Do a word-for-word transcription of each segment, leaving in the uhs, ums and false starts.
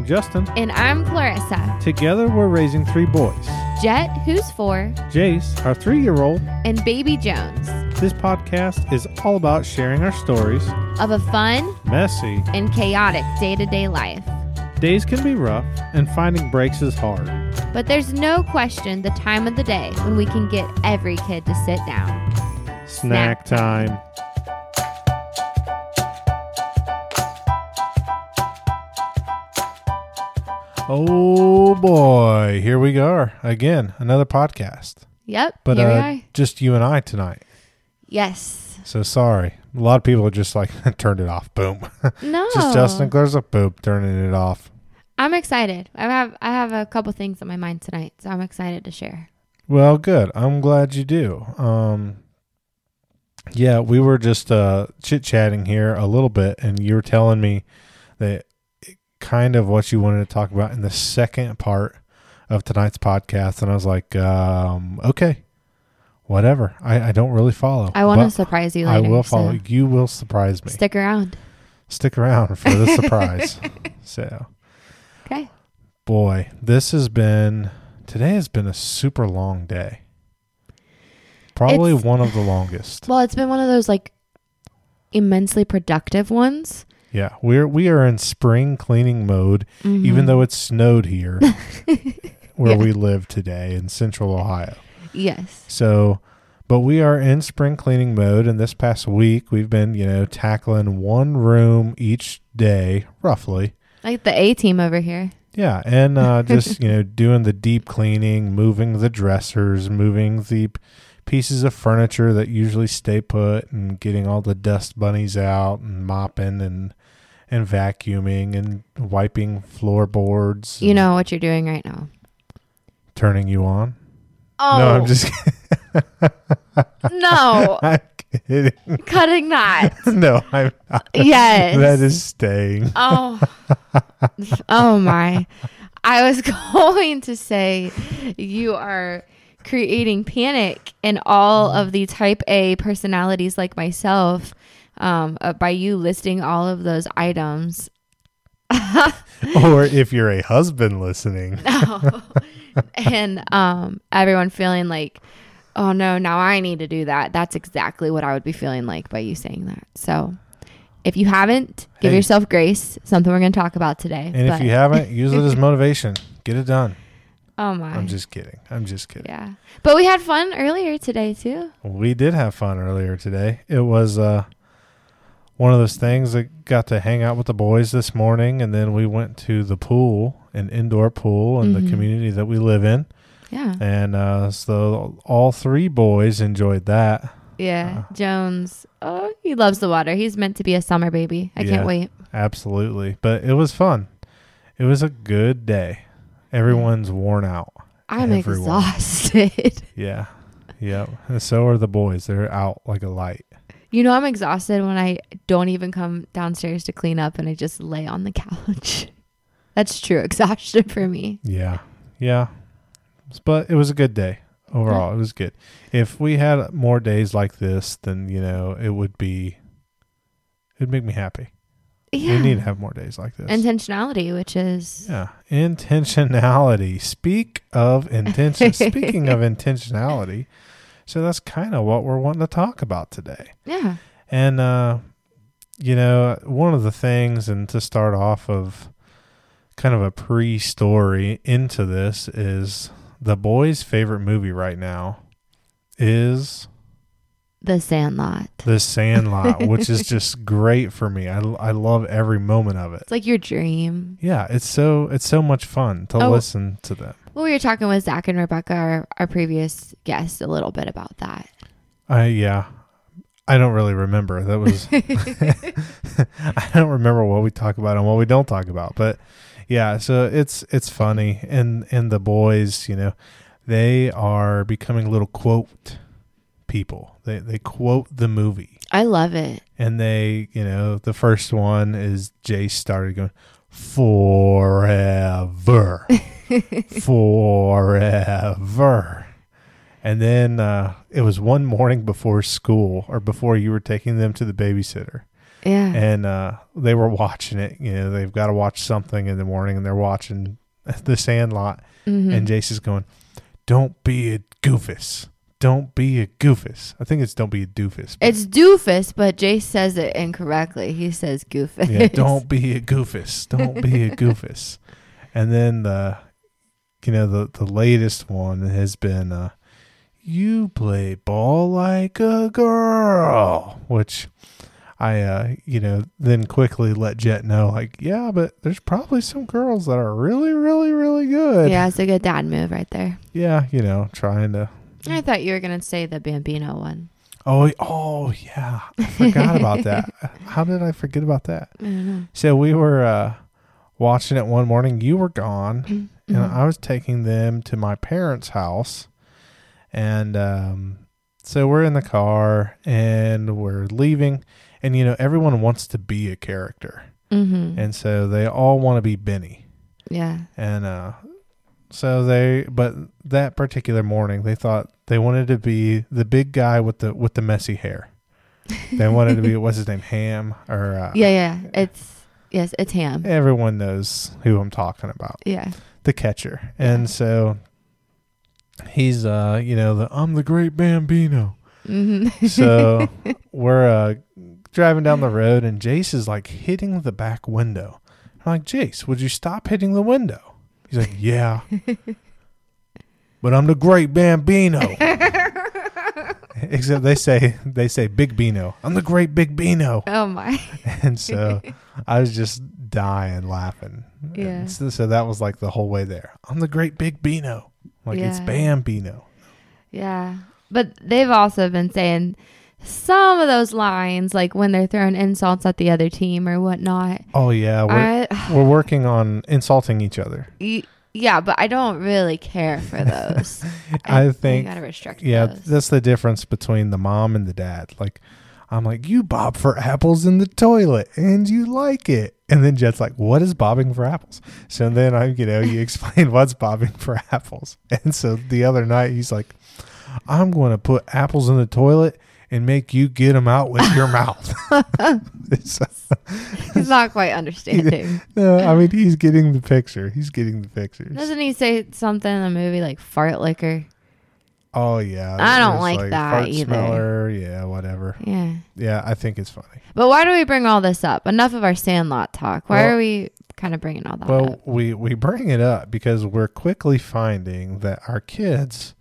I'm Justin. And I'm Clarissa. Together, we're raising three boys. Jet, who's four. Jace, our three-year-old. And baby Jones. This podcast is all about sharing our stories of a fun, messy, and chaotic day-to-day life. Days can be rough, and finding breaks is hard. But there's no question the time of the day when we can get every kid to sit down. Snack time. Oh boy, here we are again, another podcast. Yep, but here uh, we are. Just you and I tonight. Yes. So sorry. A lot of people are just like, turned it off, boom. No. Just Justin, there's a boop, turning it off. I'm excited. I have I have a couple things on my mind tonight, so I'm excited to share. Well, good. I'm glad you do. Um, yeah, we were just uh, chit-chatting here a little bit, and you were telling me that kind of what you wanted to talk about in the second part of tonight's podcast, and I was like, um, okay, whatever. I, I don't really follow. I want to surprise you later. I will follow. So you will surprise me. Stick around. Stick around for the surprise. So, okay. Boy, this has been, today has been a super long day. Probably it's, one of the longest. Well, it's been one of those like immensely productive ones. Yeah, we're we are in spring cleaning mode, mm-hmm. even though it snowed here where yeah. we live today in Central Ohio. Yes. So, but we are in spring cleaning mode, and this past week we've been, you know, tackling one room each day, roughly. Like the A-team over here. Yeah, and uh, just, you know, doing the deep cleaning, moving the dressers, moving the p- pieces of furniture that usually stay put, and getting all the dust bunnies out, and mopping, and... and vacuuming and wiping floorboards. You know what you're doing right now. Turning you on? Oh. No, I'm just kidding. No. I'm kidding. Cutting that. No, I'm not. Yes. That is staying. Oh. Oh, my. I was going to say you are creating panic in all of the type A personalities like myself. Um, uh, by you listing all of those items. Or if you're a husband listening. No. And um, everyone feeling like, oh no, now I need to do that. That's exactly what I would be feeling like by you saying that. So if you haven't, give hey. yourself grace. Something we're going to talk about today. And but. If you haven't, use it as motivation. Get it done. Oh my. I'm just kidding. I'm just kidding. Yeah. But we had fun earlier today too. We did have fun earlier today. It was... Uh, one of those things that got to hang out with the boys this morning, and then we went to the pool, an indoor pool in mm-hmm. the community that we live in. Yeah. And uh, so all three boys enjoyed that. Yeah. Uh, Jones, oh, he loves the water. He's meant to be a summer baby. I yeah, can't wait. Absolutely. But it was fun. It was a good day. Everyone's worn out. I'm Everyone. exhausted. Yeah. Yeah. And so are the boys. They're out like a light. You know, I'm exhausted when I don't even come downstairs to clean up and I just lay on the couch. That's true exhaustion for me. Yeah. Yeah. But it was a good day overall. Yeah. It was good. If we had more days like this, then, you know, it would be, it'd make me happy. Yeah. We need to have more days like this. Intentionality, which is. Yeah. Intentionality. Speak of intention. Speaking of intentionality. So that's kind of what we're wanting to talk about today. Yeah. And, uh, you know, one of the things, and to start off of kind of a pre-story into this, is the boys' favorite movie right now is... The Sandlot. The Sandlot, which is just great for me. I, I love every moment of it. It's like your dream. Yeah. It's so, it's so much fun to oh. listen to them. Well, we were talking with Zach and Rebecca, our, our previous guest, a little bit about that. Uh, yeah. I don't really remember. That was, I don't remember what we talk about and what we don't talk about, but yeah, so it's, it's funny. And, and the boys, you know, they are becoming little quote people. They, they quote the movie. I love it. And they, you know, the first one is Jace started going, forever. Forever. And then uh, it was one morning before school or before you were taking them to the babysitter. Yeah. And uh, they were watching it. You know, they've got to watch something in the morning, and they're watching The Sandlot. Mm-hmm. And Jace is going, "Don't be a goofus. Don't be a goofus." I think it's "don't be a doofus." It's doofus, but Jace says it incorrectly. He says goofus. Yeah, don't be a goofus. Don't be a goofus. And then the, you know, the the latest one has been, uh, "You play ball like a girl," which I, uh, you know, then quickly let Jet know, like, yeah, but there's probably some girls that are really, really, really good. Yeah, it's a good dad move right there. Yeah, you know, trying to. I thought you were going to say the Bambino one. Oh, oh yeah. I forgot about that. How did I forget about that? I don't know. So we were uh, watching it one morning. You were gone, mm-hmm. and I was taking them to my parents' house, and um, so we're in the car, and we're leaving. And, you know, everyone wants to be a character. Mm-hmm. And so they all want to be Benny. Yeah. And uh, so they, but that particular morning, they thought they wanted to be the big guy with the with the messy hair. They wanted to be, what's his name, Ham? or uh, Yeah, yeah. It's, yes, it's Ham. Everyone knows who I'm talking about. Yeah. The catcher. And yeah. so he's, uh, you know, the, I'm the great Bambino. Mm-hmm. So we're uh, driving down the road, and Jace is like hitting the back window. I'm like, "Jace, would you stop hitting the window?" He's like, "Yeah, but I'm the great Bambino." Except they say they say Big Bino. "I'm the great Big Bino." Oh my! And so I was just dying laughing. Yeah. So, so that was like the whole way there. "I'm the great Big Bino." Like, yeah. It's Bambino. Yeah. But they've also been saying some of those lines, like when they're throwing insults at the other team or whatnot. Oh, yeah. We're, I, we're working on insulting each other. Y- yeah, but I don't really care for those. I, I think. You got to restrict yeah, those. Yeah, that's the difference between the mom and the dad. Like, I'm like, "You bob for apples in the toilet and you like it." And then Jet's like, "What is bobbing for apples?" So then, I, you know, you explain what's bobbing for apples. And so the other night he's like, "I'm going to put apples in the toilet and make you get them out with your mouth." He's not quite understanding. No, I mean, he's getting the picture. He's getting the picture. Doesn't he say something in a movie like fart liquor? Oh, yeah. I don't like, like that fart either. Smeller, yeah, whatever. Yeah. Yeah, I think it's funny. But why do we bring all this up? Enough of our Sandlot talk. Why well, are we kind of bringing all that well, up? Well, we, we bring it up because we're quickly finding that our kids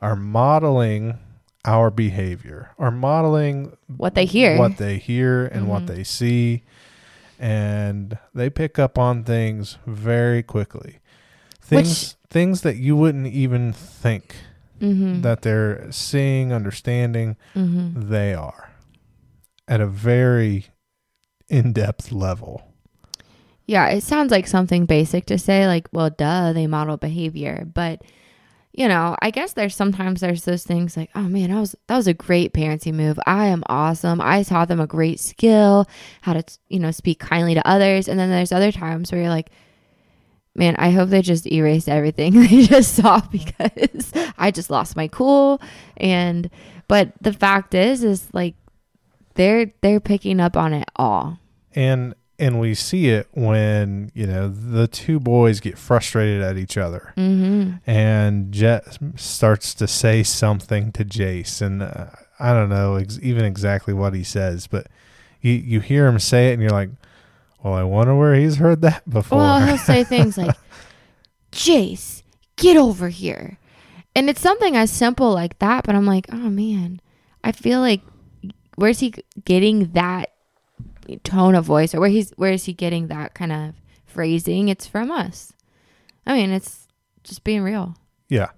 are modeling our behavior, are modeling what they hear, what they hear and mm-hmm. what they see. And they pick up on things very quickly. Things, Which, things that you wouldn't even think mm-hmm. that they're seeing, understanding. Mm-hmm. They are at a very in-depth level. Yeah. It sounds like something basic to say, like, well, duh, they model behavior, but you know, I guess there's sometimes there's those things like, oh man, I was that was a great parenting move. I am awesome. I taught them a great skill, how to, you know, speak kindly to others. And then there's other times where you're like, man, I hope they just erased everything they just saw because I just lost my cool. And but the fact is, is like they're they're picking up on it all. And And we see it when, you know, the two boys get frustrated at each other. Mm-hmm. And Jet starts to say something to Jace. And uh, I don't know ex- even exactly what he says, but you, you hear him say it and you're like, well, I wonder where he's heard that before. Well, he'll say things like, "Jace, get over here." And it's something as simple like that, but I'm like, oh, man, I feel like where's he getting that tone of voice, or where he's where is he getting that kind of phrasing? It's from us. I mean, it's just being real. Yeah.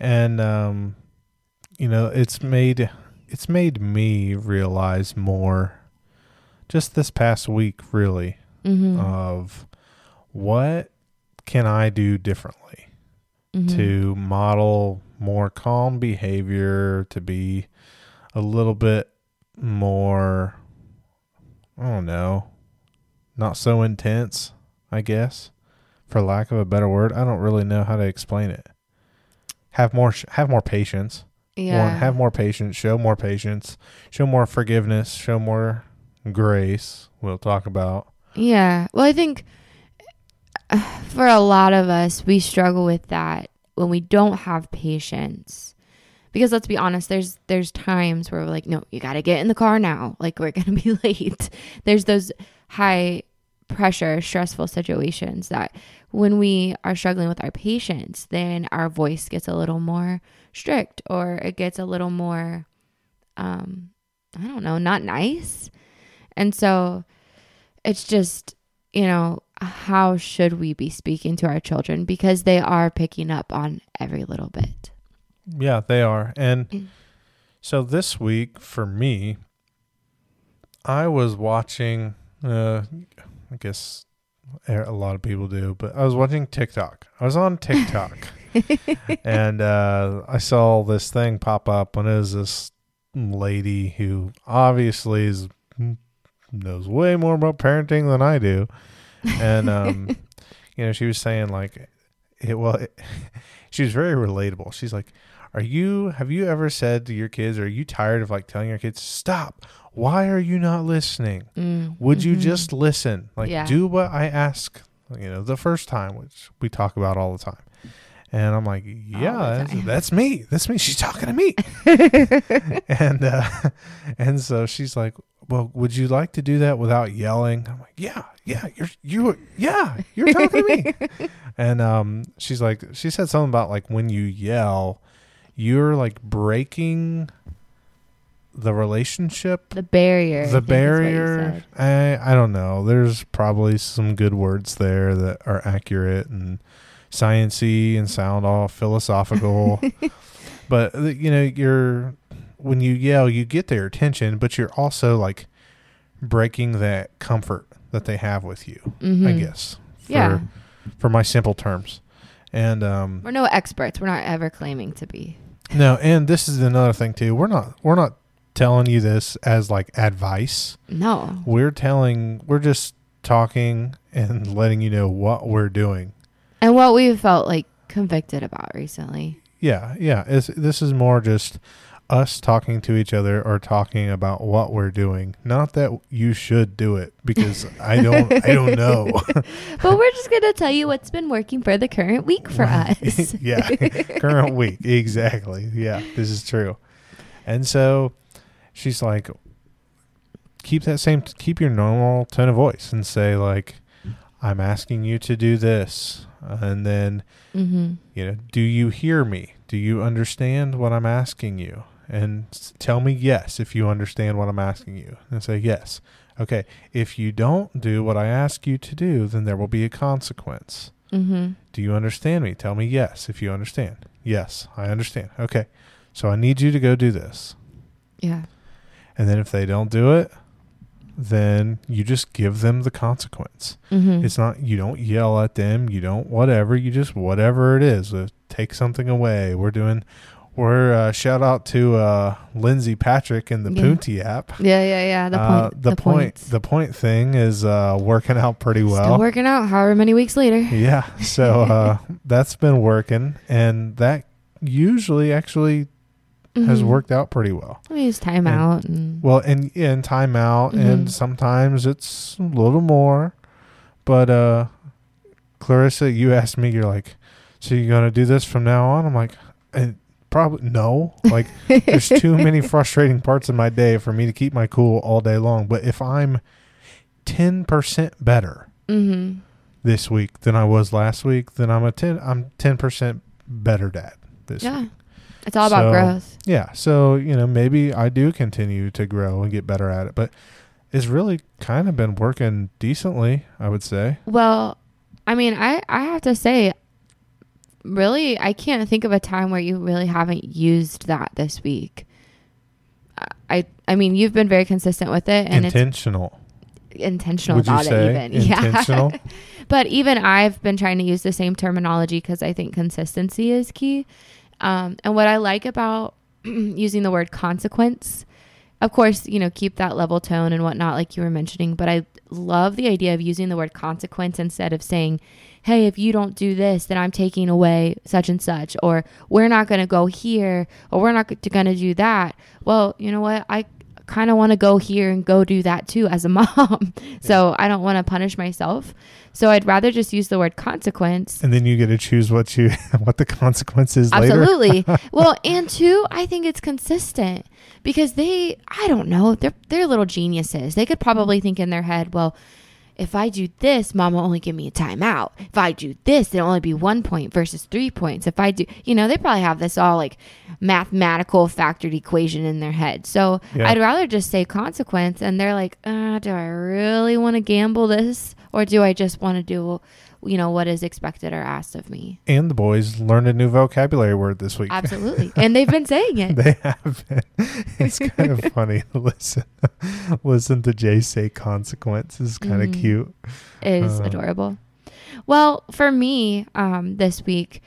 And um you know, it's made it's made me realize more just this past week, really, mm-hmm. of what can I do differently mm-hmm. to model more calm behavior, to be a little bit more, I don't know, not so intense, I guess, for lack of a better word. I don't really know how to explain it. Have more, sh- have more patience. Yeah. One, have more patience. Show more patience. Show more forgiveness. Show more, grace we'll talk about. Yeah. Well, I think for a lot of us, we struggle with that when we don't have patience. Because let's be honest, there's there's times where we're like, no, you got to get in the car now. Like, we're going to be late. There's those high pressure, stressful situations that when we are struggling with our patience, then our voice gets a little more strict, or it gets a little more, um, I don't know, not nice. And so it's just, you know, how should we be speaking to our children? Because they are picking up on every little bit. Yeah, they are. And so this week for me, I was watching, uh, I guess a lot of people do, but I was watching TikTok. I was on TikTok and uh, I saw this thing pop up, and it was this lady who obviously is, knows way more about parenting than I do. And, um, you know, she was saying like, it, well, it, she was very relatable. She's like, are you, have you ever said to your kids, or are you tired of like telling your kids, stop, why are you not listening? Mm, Would mm-hmm. you just listen? Like, yeah. do what I ask, you know, the first time, which we talk about all the time. And I'm like, yeah, that's, that's me. That's me. She's talking to me. and, uh, and so she's like, well, would you like to do that without yelling? I'm like, yeah, yeah, you're, you, yeah, you're talking to me. And um, she's like, she said something about like when you yell, you're like breaking the relationship, the barrier, the I barrier. I, I don't know. There's probably some good words there that are accurate and science-y and sound all philosophical, but you know, you're, when you yell, you get their attention, but you're also like breaking that comfort that they have with you, mm-hmm. I guess. For, yeah. For my simple terms. And um, we're no experts. We're not ever claiming to be. No. And this is another thing too. We're not, we're not telling you this as like advice. No, we're telling, we're just talking and letting you know what we're doing. And what we've felt like convicted about recently. Yeah. Yeah. It's, this is more just us talking to each other, or talking about what we're doing. Not that you should do it, because I don't I don't know. But we're just going to tell you what's been working for the current week for us. Yeah. Current week. Exactly. Yeah. This is true. And so she's like, keep that same, keep your normal tone of voice and say like, I'm asking you to do this. And then, mm-hmm. you know, do you hear me? Do you understand what I'm asking you? And tell me yes if you understand what I'm asking you. And say yes. Okay, if you don't do what I ask you to do, then there will be a consequence. Mm-hmm. Do you understand me? Tell me yes if you understand. Yes, I understand. Okay, so I need you to go do this. Yeah. And then if they don't do it, then you just give them the consequence. Mm-hmm. It's not, you don't yell at them. You don't whatever. You just whatever it is. Uh, take something away. We're doing, we're uh, shout out to uh, Lindsey Patrick and the yeah. Poonty app. Yeah, yeah, yeah. The point, uh, the, the point, the point thing is uh, working out pretty well. Still working out. However many weeks later. Yeah. So uh, that's been working, and that usually actually. Mm-hmm. has worked out pretty well. We use time and, out. And well, and, and time out, mm-hmm. and sometimes it's a little more. But uh, Clarissa, you asked me, you're like, so you're going to do this from now on? I'm like, and probably no. Like, there's too many frustrating parts of my day for me to keep my cool all day long. But if I'm ten percent better mm-hmm. this week than I was last week, then I'm a ten, I'm ten percent better dad this yeah. week. It's all about so, growth. Yeah. So, you know, maybe I do continue to grow and get better at it, but it's really kind of been working decently, I would say. Well, I mean, I, I have to say, really, I can't think of a time where you really haven't used that this week. I I mean, you've been very consistent with it. And intentional. It's intentional would about you say it even. Intentional? Yeah. But even I've been trying to use the same terminology because I think consistency is key. Um, and what I like about using the word consequence, of course, you know, keep that level tone and whatnot, like you were mentioning, but I love the idea of using the word consequence instead of saying, hey, if you don't do this, then I'm taking away such and such, or we're not going to go here, or we're not going to do that. Well, you know what? I kind of want to go here and go do that too as a mom. Yeah. So I don't want to punish myself. So I'd rather just use the word consequence. And then you get to choose what you what the consequence is later. Absolutely. Well, and two, I think it's consistent because they, I don't know, they're they're little geniuses. They could probably think in their head, well, if I do this, mom will only give me a timeout. If I do this, it'll only be one point versus three points. If I do, you know, they probably have this all like mathematical factored equation in their head. So yeah. I'd rather just say consequence. And they're like, uh, do I really want to gamble this? Or do I just want to do, you know, what is expected or asked of me? And the boys learned a new vocabulary word this week. Absolutely. And they've been saying it. They have been. It's kind of funny. Listen, listen to Jay say consequence is kind of mm-hmm. cute. It is uh, adorable. Well, for me um, this week,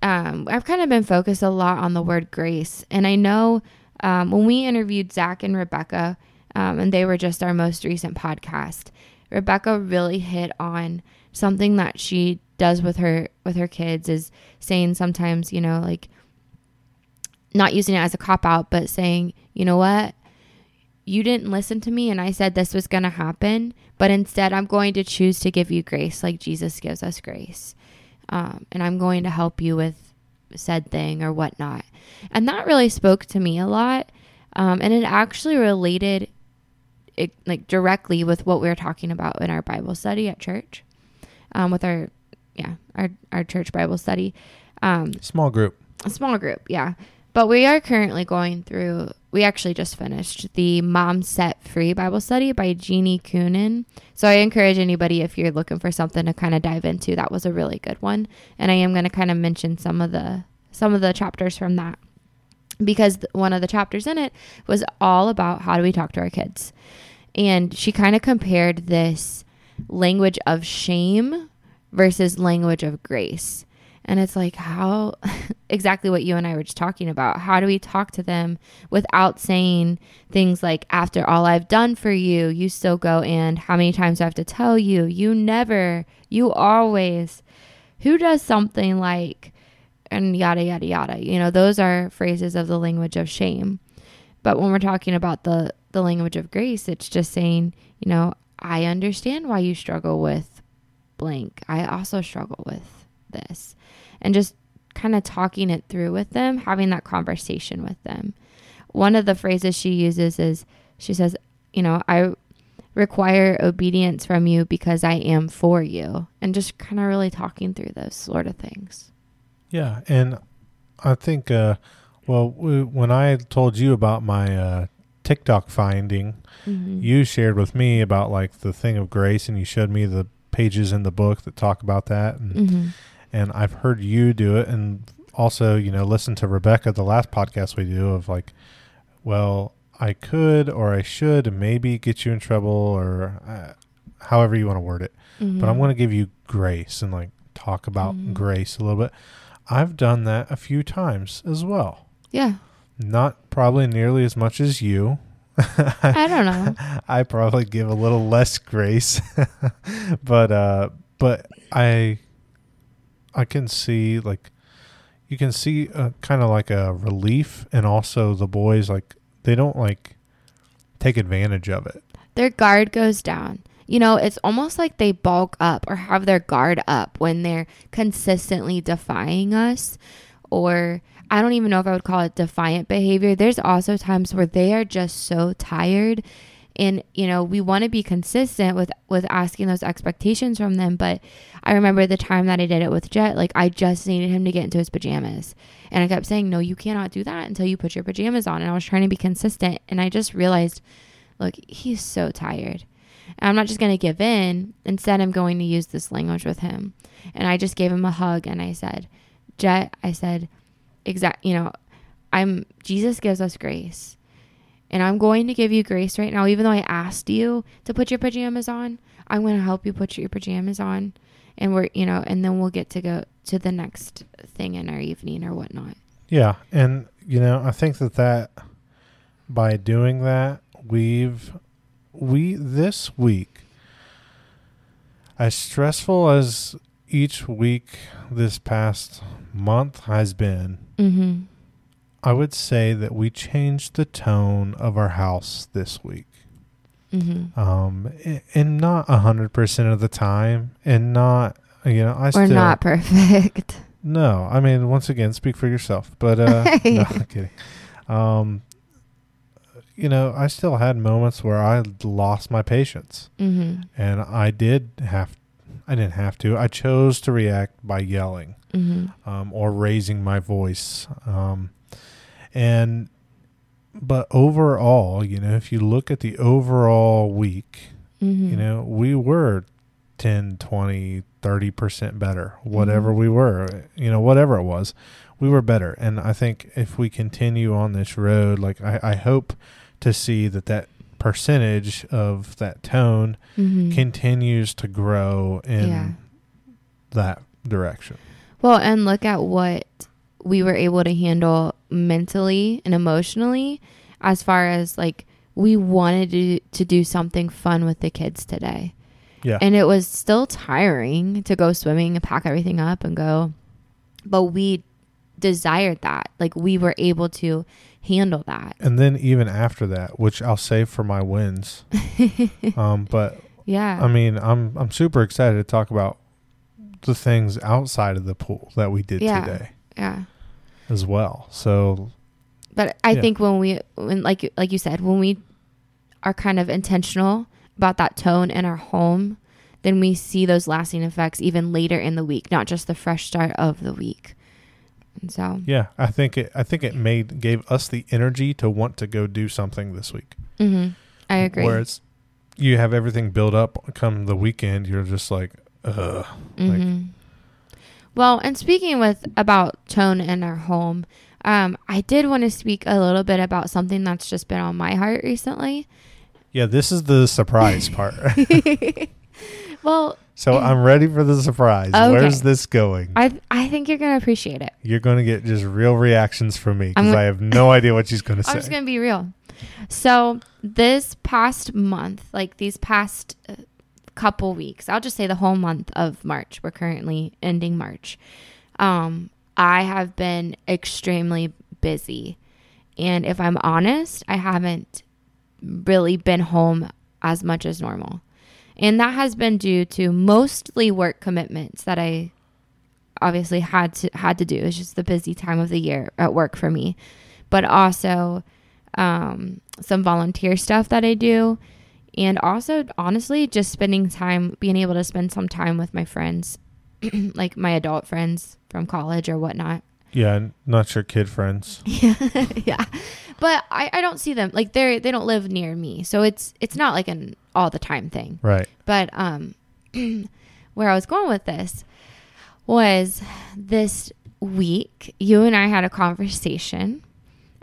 um, I've kind of been focused a lot on the word grace. And I know um, when we interviewed Zach and Rebecca, um, and they were just our most recent podcast, Rebecca really hit on something that she does with her with her kids is saying sometimes, you know, like not using it as a cop-out, but saying, you know what, you didn't listen to me and I said this was going to happen, but instead I'm going to choose to give you grace like Jesus gives us grace. Um, and I'm going to help you with said thing or whatnot. And that really spoke to me a lot. Um, and it actually related It, like directly with what we were talking about in our Bible study at church, um, with our, yeah, our, our church Bible study, um, small group, a small group. Yeah. But we are currently going through, we actually just finished the Mom Set Free Bible study by Jeannie Cuneo. So I encourage anybody, if you're looking for something to kind of dive into, that was a really good one. And I am going to kind of mention some of the, some of the chapters from that, because one of the chapters in it was all about how do we talk to our kids. And she kind of compared this language of shame versus language of grace. And it's like how exactly what you and I were just talking about. How do we talk to them without saying things like, after all I've done for you, you still go and how many times do I have to tell you, you never, you always. Who does something like, and yada, yada, yada. You know, those are phrases of the language of shame. But when we're talking about the, the language of grace, it's just saying, you know, I understand why you struggle with blank. I also struggle with this. And just kind of talking it through with them, having that conversation with them. One of the phrases she uses is, she says, you know, I require obedience from you because I am for you. And just kind of really talking through those sort of things. Yeah, and I think, uh, well, we, when I told you about my uh, TikTok finding, mm-hmm. you shared with me about like the thing of grace, and you showed me the pages in the book that talk about that, and, mm-hmm. and I've heard you do it, and also, you know, listen to Rebecca, the last podcast we do of like, well, I could or I should maybe get you in trouble or uh, however you want to word it, mm-hmm. but I'm going to give you grace and like talk about mm-hmm. grace a little bit. I've done that a few times as well. Yeah. Not probably nearly as much as you. I, I don't know. I probably give a little less grace, but uh, but I I can see like you can see kind of like a relief, and also the boys like they don't like take advantage of it. Their guard goes down. You know, it's almost like they bulk up or have their guard up when they're consistently defying us. Or I don't even know if I would call it defiant behavior. There's also times where they are just so tired. And, you know, we want to be consistent with, with asking those expectations from them. But I remember the time that I did it with Jet, like I just needed him to get into his pajamas. And I kept saying, no, you cannot do that until you put your pajamas on. And I was trying to be consistent. And I just realized, look, he's so tired. I'm not just going to give in. Instead, I'm going to use this language with him. And I just gave him a hug. And I said, Jet, I said, exact, you know, I'm Jesus gives us grace. And I'm going to give you grace right now. Even though I asked you to put your pajamas on, I'm going to help you put your pajamas on. And we're, you know, and then we'll get to go to the next thing in our evening or whatnot. Yeah. And, you know, I think that that by doing that, we've... We, this week, as stressful as each week this past month has been, mm-hmm. I would say that we changed the tone of our house this week. Mm-hmm. Um, and not one hundred percent of the time, and not, you know, I We're still... We're not perfect. No, I mean, once again, speak for yourself, but, uh, no, I'm kidding. Um, you know, I still had moments where I lost my patience, mm-hmm. and I did have, I didn't have to, I chose to react by yelling, mm-hmm. um, or raising my voice. Um, and, but overall, you know, if you look at the overall week, mm-hmm. you know, we were ten, twenty, thirty percent better, whatever mm-hmm. we were, you know, whatever it was, we were better. And I think if we continue on this road, like I, I hope to see that that percentage of that tone mm-hmm. continues to grow in yeah. that direction. Well, and look at what we were able to handle mentally and emotionally, as far as like, we wanted to, to do something fun with the kids today. Yeah. And it was still tiring to go swimming and pack everything up and go, but we desired that. Like, we were able to handle that. And then even after that, which I'll save for my wins. um, but yeah, I mean, I'm, I'm super excited to talk about the things outside of the pool that we did yeah. today. Yeah. As well. So, but I yeah. think when we, when like, like you said, when we are kind of intentional about that tone in our home, then we see those lasting effects even later in the week, not just the fresh start of the week. And so, yeah, I think it, I think it made, gave us the energy to want to go do something this week. Mm-hmm. I agree. Whereas you have everything built up come the weekend, you're just like, ugh. Mm-hmm. Like, well, and speaking with about tone in our home, um, I did want to speak a little bit about something that's just been on my heart recently. Yeah, this is the surprise part. Well, so I'm ready for the surprise. Okay. Where's this going? I I think you're gonna appreciate it. You're gonna get just real reactions from me because I have no idea what she's gonna say. I'm just gonna be real. So this past month, like these past couple weeks, I'll just say the whole month of March, we're currently ending March, um I have been extremely busy, and if I'm honest, I haven't really been home as much as normal, and that has been due to mostly work commitments that I obviously had to had to do. It's just the busy time of the year at work for me, but also um some volunteer stuff that I do. And also, honestly, just spending time, being able to spend some time with my friends, like my adult friends from college or whatnot. Yeah, not your kid friends. Yeah, yeah. But I, I don't see them. Like, they they don't live near me. So it's it's not like an all-the-time thing. Right. But um, where I was going with this was this week, you and I had a conversation.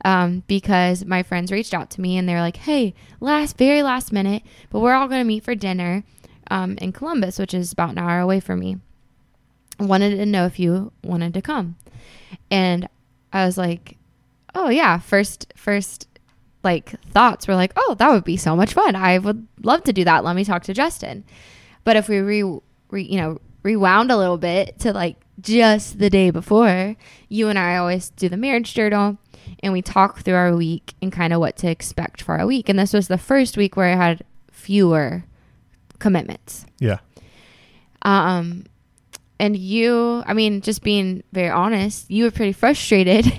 Um, because my friends reached out to me and they're like, hey, last, very last minute, but we're all going to meet for dinner, um, in Columbus, which is about an hour away from me. I wanted to know if you wanted to come. And I was like, oh yeah. First, first like thoughts were like, oh, that would be so much fun. I would love to do that. Let me talk to Justin. But if we re, re you know, rewound a little bit to like just the day before, you and I always do the marriage journal. And we talk through our week and kind of what to expect for our week. And this was the first week where I had fewer commitments. Yeah. Um, and you, I mean, just being very honest, you were pretty frustrated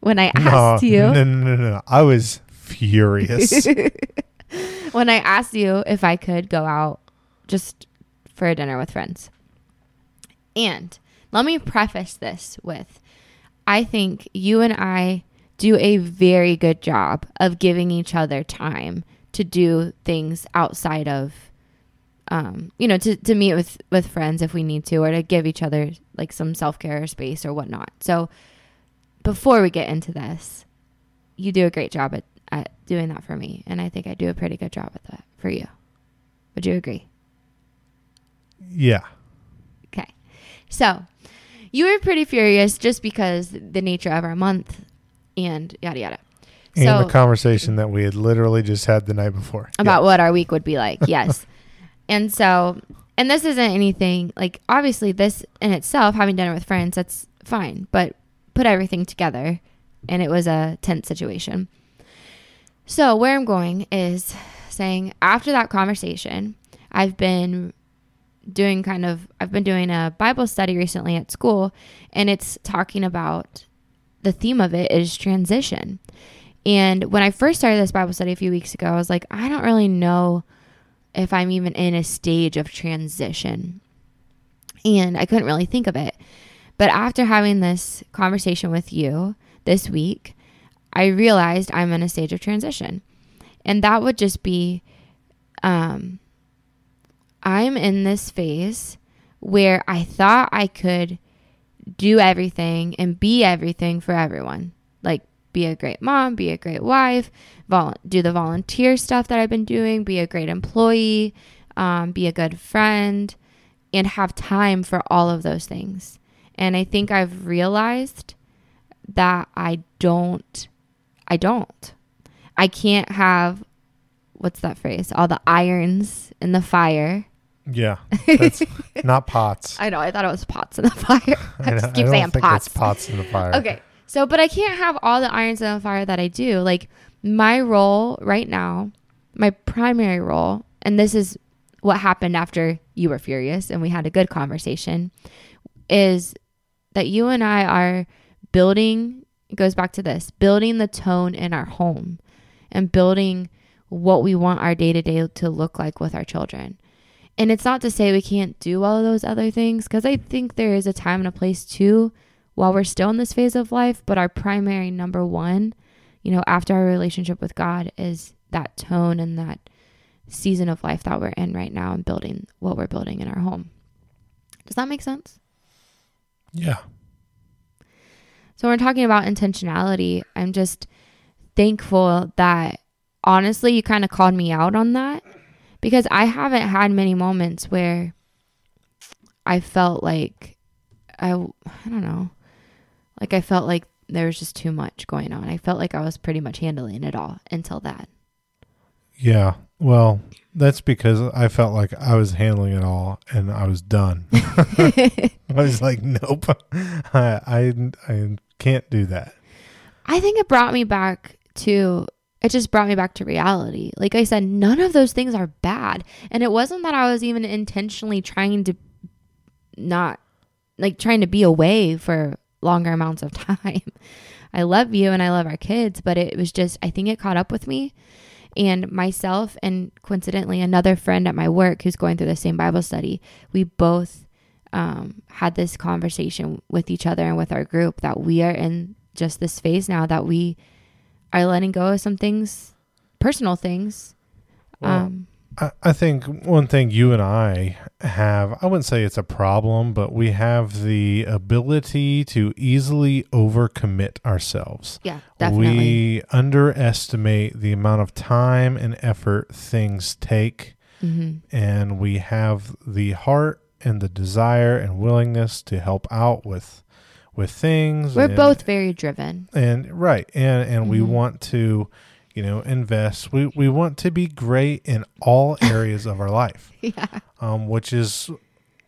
when I asked no, you. No, no, no, no. I was furious. When I asked you if I could go out just for a dinner with friends. And let me preface this with, I think you and I do a very good job of giving each other time to do things outside of, um, you know, to, to meet with, with friends if we need to, or to give each other like some self-care or space or whatnot. So before we get into this, you do a great job at, at doing that for me. And I think I do a pretty good job at that for you. Would you agree? Yeah. Okay. So you were pretty furious just because the nature of our month and yada yada. And so, the conversation that we had literally just had the night before. About yeah. what our week would be like, yes. And so, and this isn't anything, like obviously this in itself, having dinner with friends, that's fine. But put everything together, and it was a tense situation. So where I'm going is saying after that conversation, I've been doing kind of, I've been doing a Bible study recently at school, and it's talking about, the theme of it is transition. And when I first started this Bible study a few weeks ago, I was like, I don't really know if I'm even in a stage of transition. And I couldn't really think of it. But after having this conversation with you this week, I realized I'm in a stage of transition. And that would just be, um, I'm in this phase where I thought I could do everything and be everything for everyone. Like, be a great mom, be a great wife, vol- do the volunteer stuff that I've been doing, be a great employee, um, be a good friend, and have time for all of those things. And I think I've realized that I don't, I don't. I can't have, what's that phrase? All the irons in the fire. Yeah, that's not pots. I know. I thought it was pots in the fire. I just I keep I don't saying think pots. It's pots in the fire. Okay. So, but I can't have all the irons in the fire that I do. Like, my role right now, my primary role, and this is what happened after you were furious and we had a good conversation, is that you and I are building, it goes back to this, building the tone in our home and building what we want our day-to-day to look like with our children. And it's not to say we can't do all of those other things, because I think there is a time and a place too while we're still in this phase of life. But our primary number one, you know, after our relationship with God, is that tone and that season of life that we're in right now and building what we're building in our home. Does that make sense? Yeah. So when we're talking about intentionality, I'm just thankful that, honestly, you kind of called me out on that, because I haven't had many moments where I felt like, I, I don't know, like I felt like there was just too much going on. I felt like I was pretty much handling it all until that. Yeah. Well, that's because I felt like I was handling it all and I was done. I was like, nope, I, I, I can't do that. I think it brought me back to... It just brought me back to reality. Like I said, none of those things are bad. And it wasn't that I was even intentionally trying to not, like trying to be away for longer amounts of time. I love you and I love our kids, but it was just, I think it caught up with me and myself, and coincidentally another friend at my work who's going through the same Bible study. We both um, had this conversation with each other and with our group that we are in just this phase now that we are letting go of some things, personal things. Well, um, I, I think one thing you and I have, I wouldn't say it's a problem, but we have the ability to easily overcommit ourselves. Yeah, definitely. We underestimate the amount of time and effort things take, mm-hmm. and we have the heart and the desire and willingness to help out with with things. We're and, both very driven. And right. And and mm-hmm. we want to, you know, invest. We we want to be great in all areas of our life. Yeah. Um, which is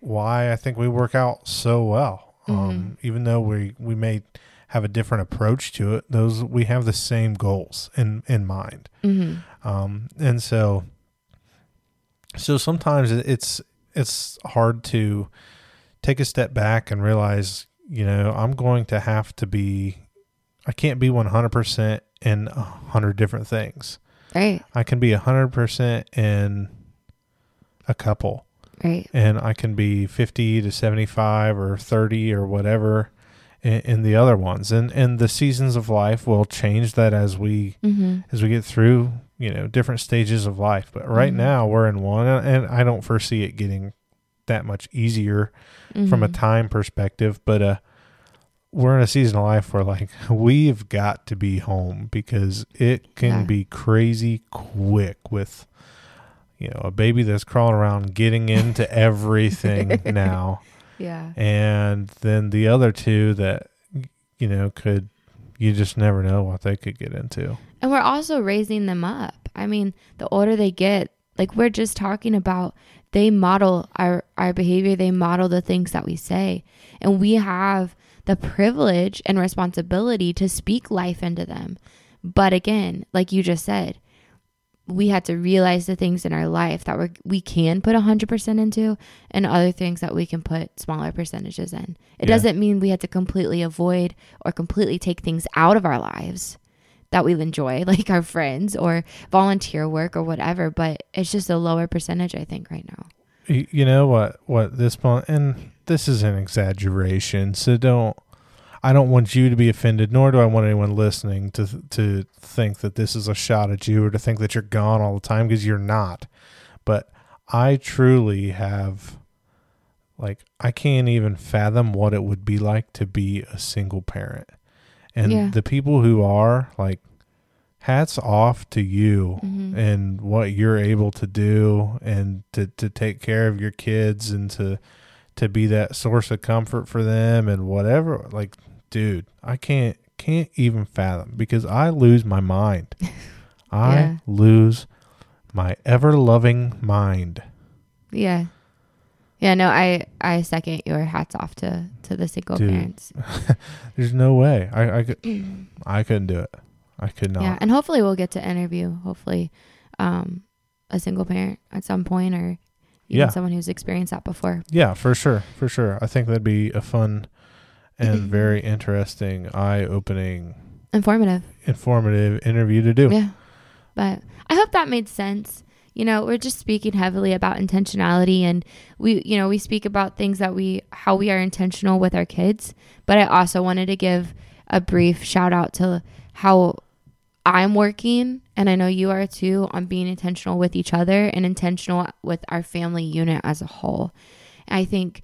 why I think we work out so well. Mm-hmm. Um, even though we, we may have a different approach to it, those we have the same goals in, in mind. Mm-hmm. Um, and so so sometimes it's it's hard to take a step back and realize, you know, I'm going to have to be, I can't be one hundred percent in one hundred different things. Right. I can be one hundred percent in a couple. Right. And I can be fifty to seventy-five or thirty or whatever in, in the other ones. And and the seasons of life will change that as we mm-hmm. as we get through, you know, different stages of life. But right mm-hmm. now we're in one, and I don't foresee it getting that much easier mm-hmm. from a time perspective, but uh we're in a season of life where, like, we've got to be home because it can yeah. be crazy quick with, you know, a baby that's crawling around getting into everything now. Yeah. And then the other two that, you know, could, you just never know what they could get into. And we're also raising them up. I mean, the older they get, like, we're just talking about, they model our, our behavior. They model the things that we say. And we have the privilege and responsibility to speak life into them. But again, like you just said, we had to realize the things in our life that we're, we can put one hundred percent into and other things that we can put smaller percentages in. It yeah. doesn't mean we had to completely avoid or completely take things out of our lives that we enjoy, like our friends or volunteer work or whatever, but it's just a lower percentage, I think, right now. You, you know what, what this, and this is an exaggeration, so don't, I don't want you to be offended, nor do I want anyone listening to to think that this is a shot at you or to think that you're gone all the time, because you're not. But I truly have, like, I can't even fathom what it would be like to be a single parent. And yeah. the people who are, like, hats off to you mm-hmm. and what you're able to do and to, to take care of your kids and to to be that source of comfort for them and whatever. Like, dude, I can't can't even fathom, because I lose my mind. I yeah. lose my ever-loving mind. Yeah. Yeah, no, I, I second your hats off to, to the single Dude. parents. There's no way. I, I, could, I couldn't do it. I could not. Yeah, and hopefully we'll get to interview, hopefully, um, a single parent at some point, or even yeah. someone who's experienced that before. Yeah, for sure. For sure. I think that'd be a fun and very interesting, eye-opening, informative, informative interview to do. Yeah, but I hope that made sense. You know, we're just speaking heavily about intentionality, and we, you know, we speak about things that we, how we are intentional with our kids. But I also wanted to give a brief shout out to how I'm working, and I know you are too, on being intentional with each other and intentional with our family unit as a whole. And I think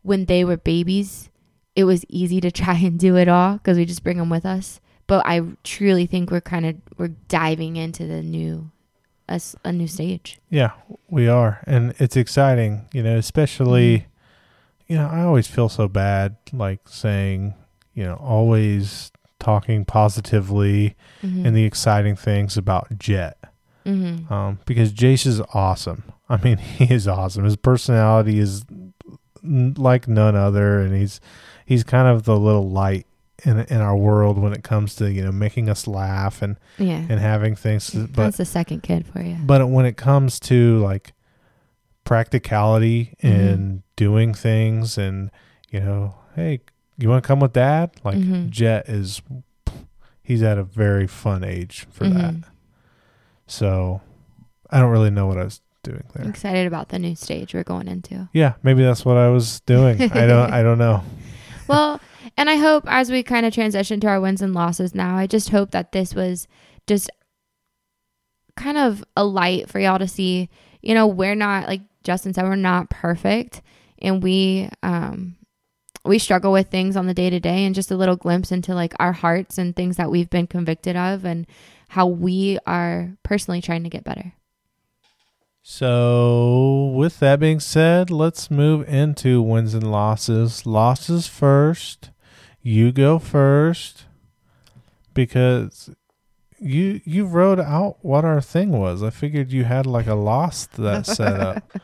when they were babies, it was easy to try and do it all because we just bring them with us. But I truly think we're kind of, we're diving into the new A, a new stage. Yeah, we are. And it's exciting, you know, especially, you know, I always feel so bad, like saying, you know, always talking positively mm-hmm. and the exciting things about Jet. Mm-hmm. Um, because Jace is awesome. I mean, he is awesome. His personality is n- like none other. And he's, he's kind of the little light in in our world when it comes to, you know, making us laugh and yeah. and having things. But that's the second kid for you. But when it comes to, like, practicality mm-hmm. and doing things, and, you know, hey, you want to come with Dad? Like mm-hmm. Jet is, he's at a very fun age for mm-hmm. that. So I don't really know what I was doing there. I'm excited about the new stage we're going into. Yeah, maybe that's what I was doing. I don't I don't know. Well, and I hope as we kind of transition to our wins and losses now, I just hope that this was just kind of a light for y'all to see. You know, we're not, like Justin said, we're not perfect, and we um, we struggle with things on the day to day, and just a little glimpse into, like, our hearts and things that we've been convicted of and how we are personally trying to get better. So with that being said, let's move into wins and losses. Losses first. You go first, because you you wrote out what our thing was. I figured you had, like, a loss that set up.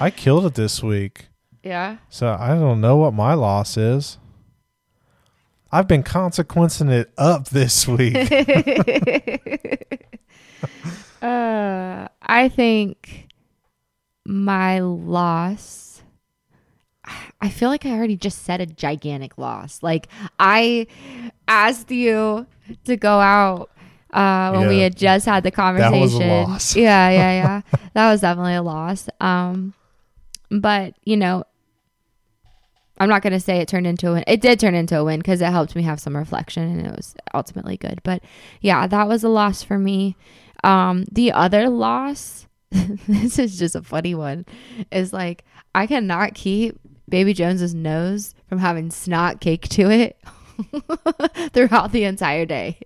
I killed it this week. Yeah. So I don't know what my loss is. I've been consequencing it up this week. uh, I think my loss, I feel like I already just said a gigantic loss. Like, I asked you to go out uh, when yeah, we had just had the conversation. That was a loss. Yeah, yeah, yeah. That was definitely a loss. Um, but, you know, I'm not going to say it turned into a win. It did turn into a win because it helped me have some reflection, and it was ultimately good. But, yeah, that was a loss for me. Um, the other loss, this is just a funny one, is, like, I cannot keep Baby Jones's nose from having snot cake to it throughout the entire day.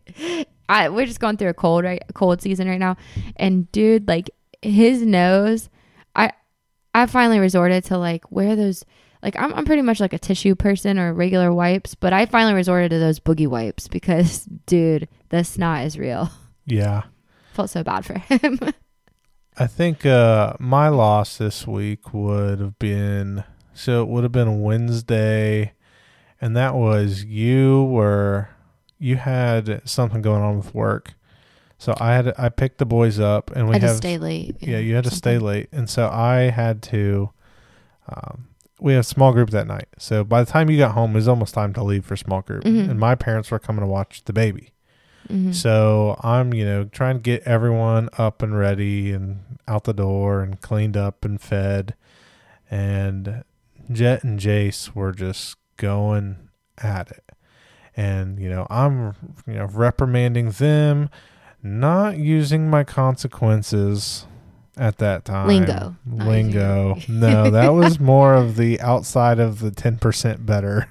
I we're just going through a cold right cold season right now, and dude, like, his nose, I I finally resorted to, like, wear those, like, I'm I'm pretty much like a tissue person or regular wipes, but I finally resorted to those boogie wipes because, dude, the snot is real. Yeah, felt so bad for him. I think uh, my loss this week would have been, so it would have been Wednesday, and that was you were you had something going on with work. So I had I picked the boys up, and we had have, to stay late. Yeah, you had to stay late, and so I had to. Um, we had a small group that night, so by the time you got home, it was almost time to leave for small group, mm-hmm. and my parents were coming to watch the baby. Mm-hmm. So I'm, you know, trying to get everyone up and ready and out the door and cleaned up and fed, and Jet and Jace were just going at it, and you know I'm, you know, reprimanding them. Not using my consequences at that time. Lingo. Lingo. No, that was more of the outside of the ten percent better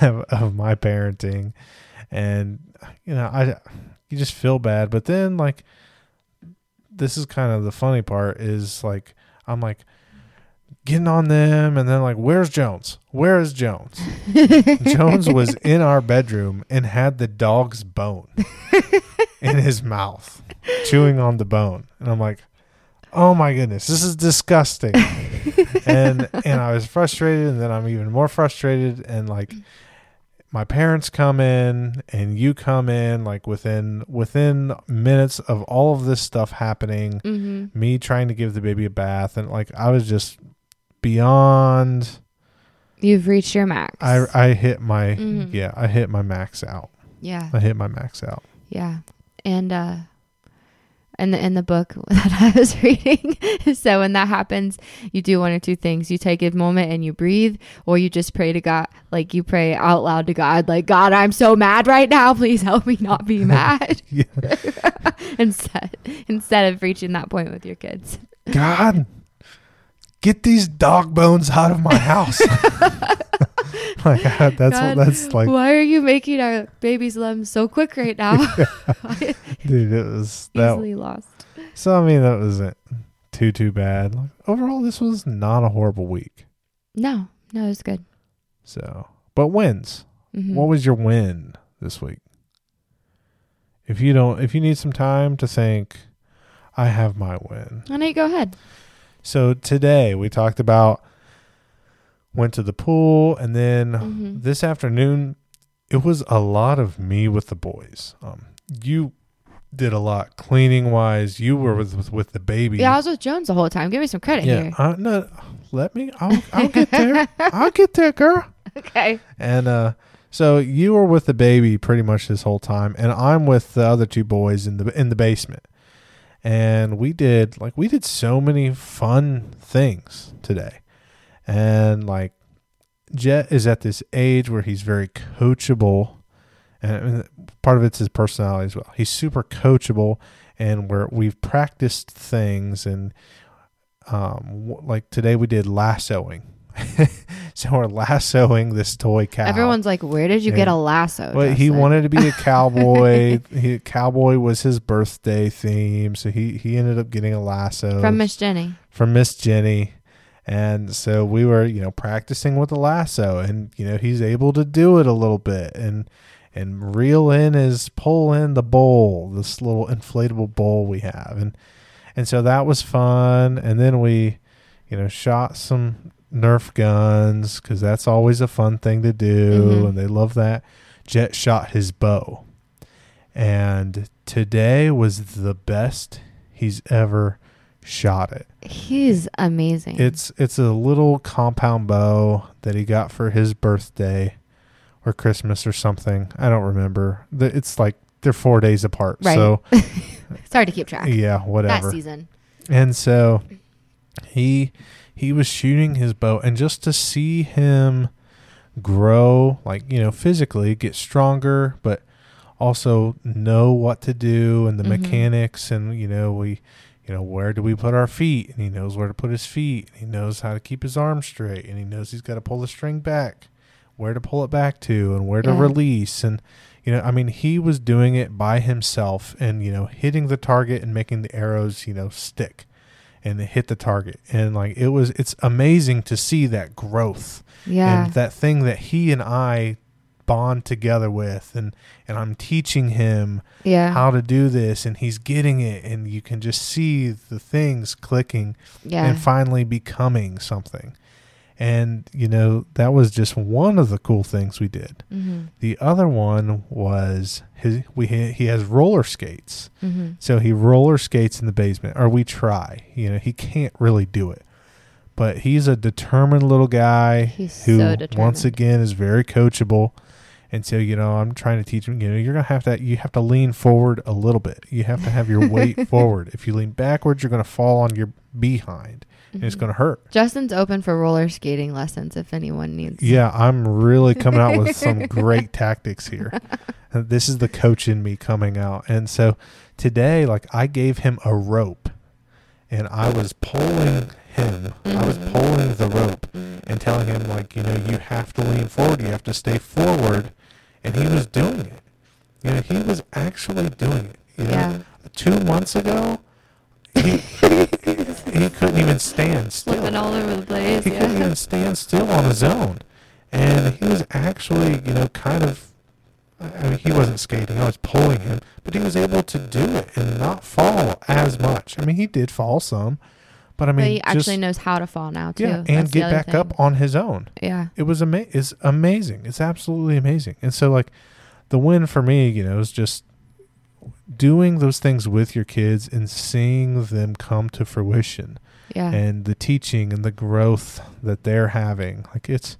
of, of my parenting. And, you know, I you just feel bad. But then, like, this is kind of the funny part is, like, I'm, like, getting on them. And then, like, where's Jones? Where is Jones? Jones was in our bedroom and had the dog's bone in his mouth, chewing on the bone. And I'm like, oh, my goodness, this is disgusting. and and I was frustrated, and then I'm even more frustrated. And, like, my parents come in and you come in, like, within within minutes of all of this stuff happening, mm-hmm. me trying to give the baby a bath. And, like, I was just... Beyond, you've reached your max. I I hit my mm-hmm. yeah. I hit my max out. Yeah, I hit my max out. Yeah, and uh, in the in the book that I was reading, so when that happens, you do one or two things. You take a moment and you breathe, or you just pray to God, like you pray out loud to God, like, God, I'm so mad right now. Please help me not be mad. instead instead of reaching that point with your kids, God. Get these dog bones out of my house. Like, that's God, what that's like. Why are you making our baby's limbs so quick right now? Yeah. Dude, it was that, easily lost. So, I mean, that wasn't too, too bad. Like, overall, this was not a horrible week. No, no, it was good. So, but wins. Mm-hmm. What was your win this week? If you don't, if you need some time to think, I have my win. Why don't you go ahead? So today we talked about, went to the pool, and then mm-hmm. this afternoon, it was a lot of me with the boys. Um, you did a lot cleaning wise. You were with, with with the baby. Yeah, I was with Jones the whole time. Give me some credit yeah, here. Uh, no, let me. I'll, I'll get there. I'll get there, girl. Okay. And uh, so you were with the baby pretty much this whole time, and I'm with the other two boys in the in the basement. And we did like we did so many fun things today. And like Jet is at this age where he's very coachable. And part of it's his personality as well. He's super coachable, and where we've practiced things. And um, like today we did lassoing. So we're lassoing this toy cow. Everyone's like, where did you yeah. get a lasso? Well, he wanted to be a cowboy. he, cowboy was his birthday theme. So he, he ended up getting a lasso. From Miss Jenny. From Miss Jenny. And so we were, you know, practicing with a lasso. And, you know, he's able to do it a little bit. And and reel in his, pull in the bowl, this little inflatable bowl we have. And, and so that was fun. And then we, you know, shot some... Nerf guns, because that's always a fun thing to do, mm-hmm. and they love that. Jet shot his bow, and today was the best he's ever shot it. He's amazing. It's it's a little compound bow that he got for his birthday or Christmas or something. I don't remember. It's like they're four days apart, right. So it's hard to keep track. Yeah, whatever. That season, and so he. He was shooting his bow, and just to see him grow, like, you know, physically get stronger, but also know what to do and the mm-hmm. mechanics. And, you know, we, you know, where do we put our feet? And he knows where to put his feet. And he knows how to keep his arm straight. And he knows he's got to pull the string back, where to pull it back to, and where to yeah. release. And, you know, I mean, he was doing it by himself and, you know, hitting the target and making the arrows, you know, stick. And it hit the target. And like it was, it's amazing to see that growth. Yeah. And that thing that he and I bond together with. And, and I'm teaching him yeah. how to do this. And he's getting it. And you can just see the things clicking yeah. and finally becoming something. And, you know, that was just one of the cool things we did. Mm-hmm. The other one was his, we ha- he has roller skates. Mm-hmm. So he roller skates in the basement, or we try. You know, he can't really do it. But he's a determined little guy he's who, so once again, is very coachable. And so, you know, I'm trying to teach him, you know, you're going to have to, you have to lean forward a little bit. You have to have your weight forward. If you lean backwards, you're going to fall on your behind. And it's going to hurt. Justin's open for roller skating lessons if anyone needs. Yeah, I'm really coming out with some great tactics here. This is the coach in me coming out. And so today, like, I gave him a rope and I was pulling him. Mm-hmm. I was pulling the rope and telling him, like, you know, you have to lean forward. You have to stay forward. And he was doing it. You know, he was actually doing it. You know, yeah. Two months ago, he, he couldn't even stand still. Flipping all over the place. He yeah. couldn't even stand still on his own. And he was actually, you know, kind of, I mean, he wasn't skating. I was pulling him. But he was able to do it and not fall as much. I mean, he did fall some. But, I mean, but he actually just, knows how to fall now, too. Yeah, and That's get back thing. up on his own. Yeah. It was ama- it's amazing. It's absolutely amazing. And so, like, the win for me, you know, is just doing those things with your kids and seeing them come to fruition. Yeah. And the teaching and the growth that they're having. Like, it's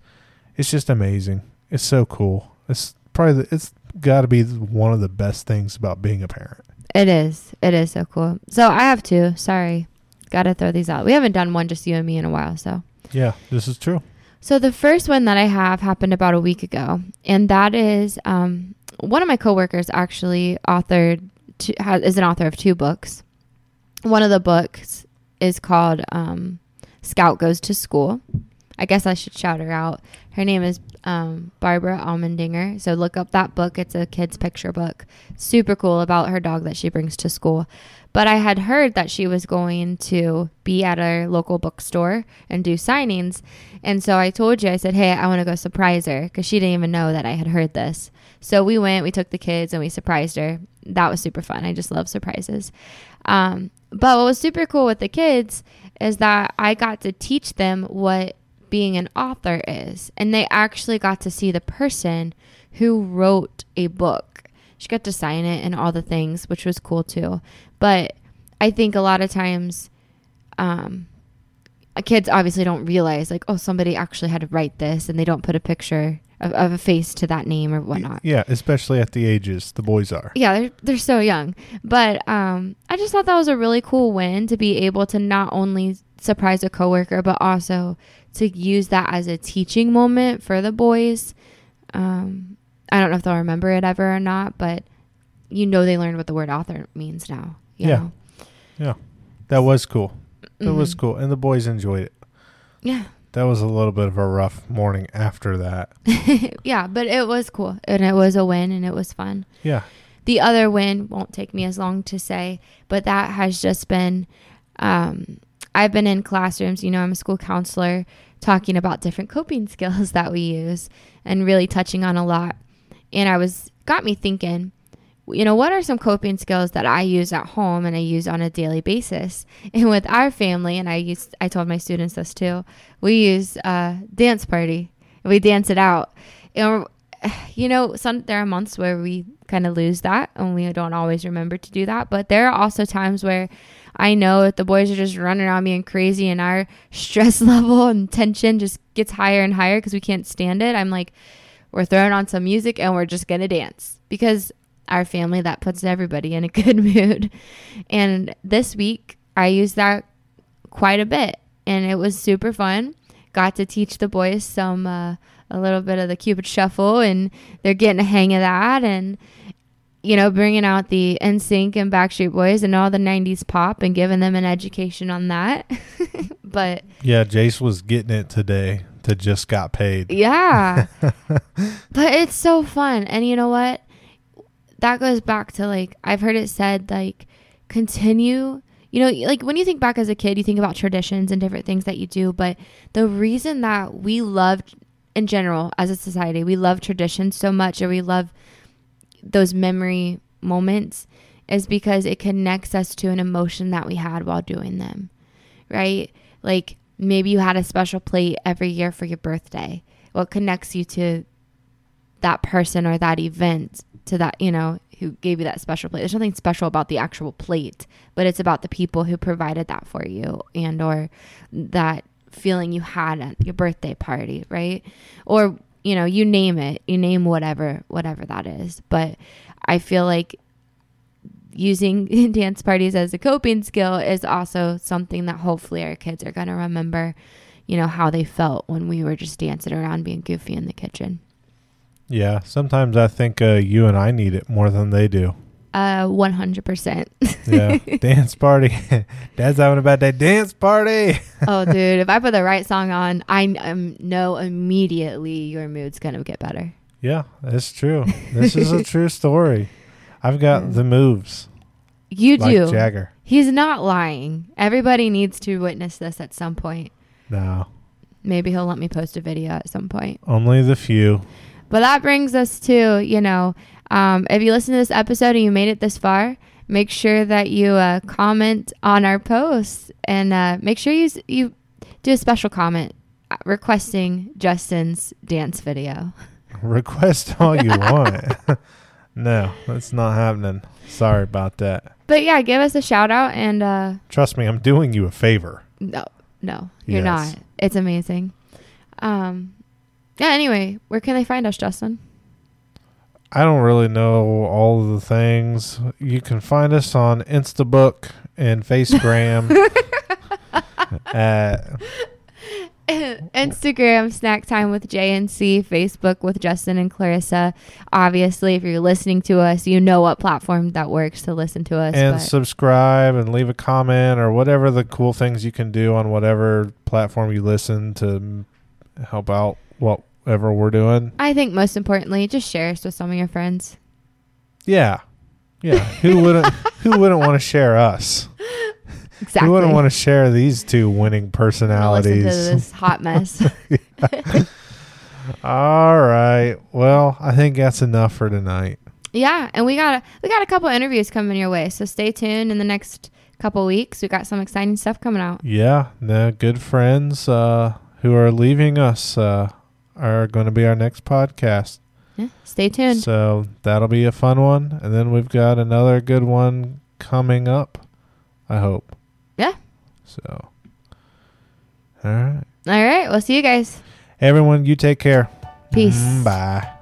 it's just amazing. It's so cool. It's probably, the, it's got to be one of the best things about being a parent. It is. It is so cool. So, I have two. Sorry. Got to throw these out. We haven't done one just you and me in a while, so. Yeah, this is true. So the first one that I have happened about a week ago, and that is um, one of my coworkers actually authored to, has, is an author of two books. One of the books is called um, Scout Goes to School. I guess I should shout her out. Her name is um, Barbara Almendinger. So look up that book. It's a kid's picture book. Super cool about her dog that she brings to school. But I had heard that she was going to be at our local bookstore and do signings. And so I told you, I said, hey, I want to go surprise her, because she didn't even know that I had heard this. So we went, we took the kids and we surprised her. That was super fun. I just love surprises. Um, but what was super cool with the kids is that I got to teach them what being an author is. And they actually got to see the person who wrote a book. She got to sign it and all the things, which was cool too. But I think a lot of times um, kids obviously don't realize, like, oh, somebody actually had to write this, and they don't put a picture of, of a face to that name or whatnot. Yeah, especially at the ages the boys are. Yeah, they're, they're so young. But um, I just thought that was a really cool win, to be able to not only surprise a coworker, but also to use that as a teaching moment for the boys. Um I don't know if they'll remember it ever or not, but you know they learned what the word author means now. You yeah. know? Yeah. That was cool. That mm-hmm. was cool. And the boys enjoyed it. Yeah. That was a little bit of a rough morning after that. Yeah, but it was cool. And it was a win, and it was fun. Yeah. The other win won't take me as long to say, but that has just been, um, I've been in classrooms. You know, I'm a school counselor, talking about different coping skills that we use and really touching on a lot. And I was, got me thinking, you know, what are some coping skills that I use at home and I use on a daily basis? And with our family, and I used, I told my students this too, we use uh, dance party. We dance it out. And, you know, some there are months where we kind of lose that and we don't always remember to do that. But there are also times where I know if the boys are just running on me and crazy and our stress level and tension just gets higher and higher because we can't stand it, I'm like, we're throwing on some music and we're just going to dance, because our family, that puts everybody in a good mood. And this week I used that quite a bit, and it was super fun. Got to teach the boys some, uh, a little bit of the Cupid Shuffle, and they're getting a hang of that, and, you know, bringing out the N Sync and Backstreet Boys and all the nineties pop and giving them an education on that. But yeah, Jace was getting it today. That just got paid. Yeah. But it's so fun. And you know what? That goes back to, like, I've heard it said, like, continue. You know, like, when you think back as a kid, you think about traditions and different things that you do. But the reason that we love, in general, as a society, we love traditions so much, or we love those memory moments, is because it connects us to an emotion that we had while doing them. Right? Like, Maybe you had a special plate every year for your birthday. What connects you to that person or that event, to that, you know, who gave you that special plate? There's nothing special about the actual plate, but it's about the people who provided that for you, and or that feeling you had at your birthday party, right? Or, you know, you name it, you name whatever, whatever that is. But I feel like using dance parties as a coping skill is also something that hopefully our kids are going to remember, you know, how they felt when we were just dancing around being goofy in the kitchen. Yeah. Sometimes I think uh, you and I need it more than they do. Uh, one hundred percent. Yeah. Dance party. Dad's having a bad day. Dance party. Oh, dude. If I put the right song on, I um, know immediately your mood's going to get better. Yeah, that's true. This is a true story. I've got yeah. the moves. You like do. Jagger. He's not lying. Everybody needs to witness this at some point. No. Maybe he'll let me post a video at some point. Only the few. But that brings us to, you know, um, if you listen to this episode and you made it this far, make sure that you uh, comment on our posts, and uh, make sure you you do a special comment requesting Justin's dance video. Request all you want. No, that's not happening. Sorry about that. But yeah, give us a shout out, and uh, trust me, I'm doing you a favor. No, no, you're yes. not. It's amazing. Um, yeah. Anyway, where can they find us, Justin? I don't really know all of the things. You can find us on Instabook and Facegram. at Instagram, Snack Time with J N C, Facebook with Justin and Clarissa. Obviously, if you're listening to us, you know what platform that works to listen to us. And but. subscribe and leave a comment or whatever the cool things you can do on whatever platform you listen to help out whatever we're doing. I think most importantly, just share us with some of your friends. Yeah. Yeah. Who wouldn't who wouldn't want to share us? Exactly. We wouldn't want to share these two winning personalities. Listen to this hot mess. All right. Well, I think that's enough for tonight. Yeah, and we got a, we got a couple interviews coming your way, so stay tuned in the next couple weeks. We got some exciting stuff coming out. Yeah, no, good friends uh, who are leaving us uh, are going to be our next podcast. Yeah, stay tuned. So that'll be a fun one, and then we've got another good one coming up, I hope. Yeah. So, all right. All right. We'll see you guys. Everyone, you take care. Peace. Mm, bye.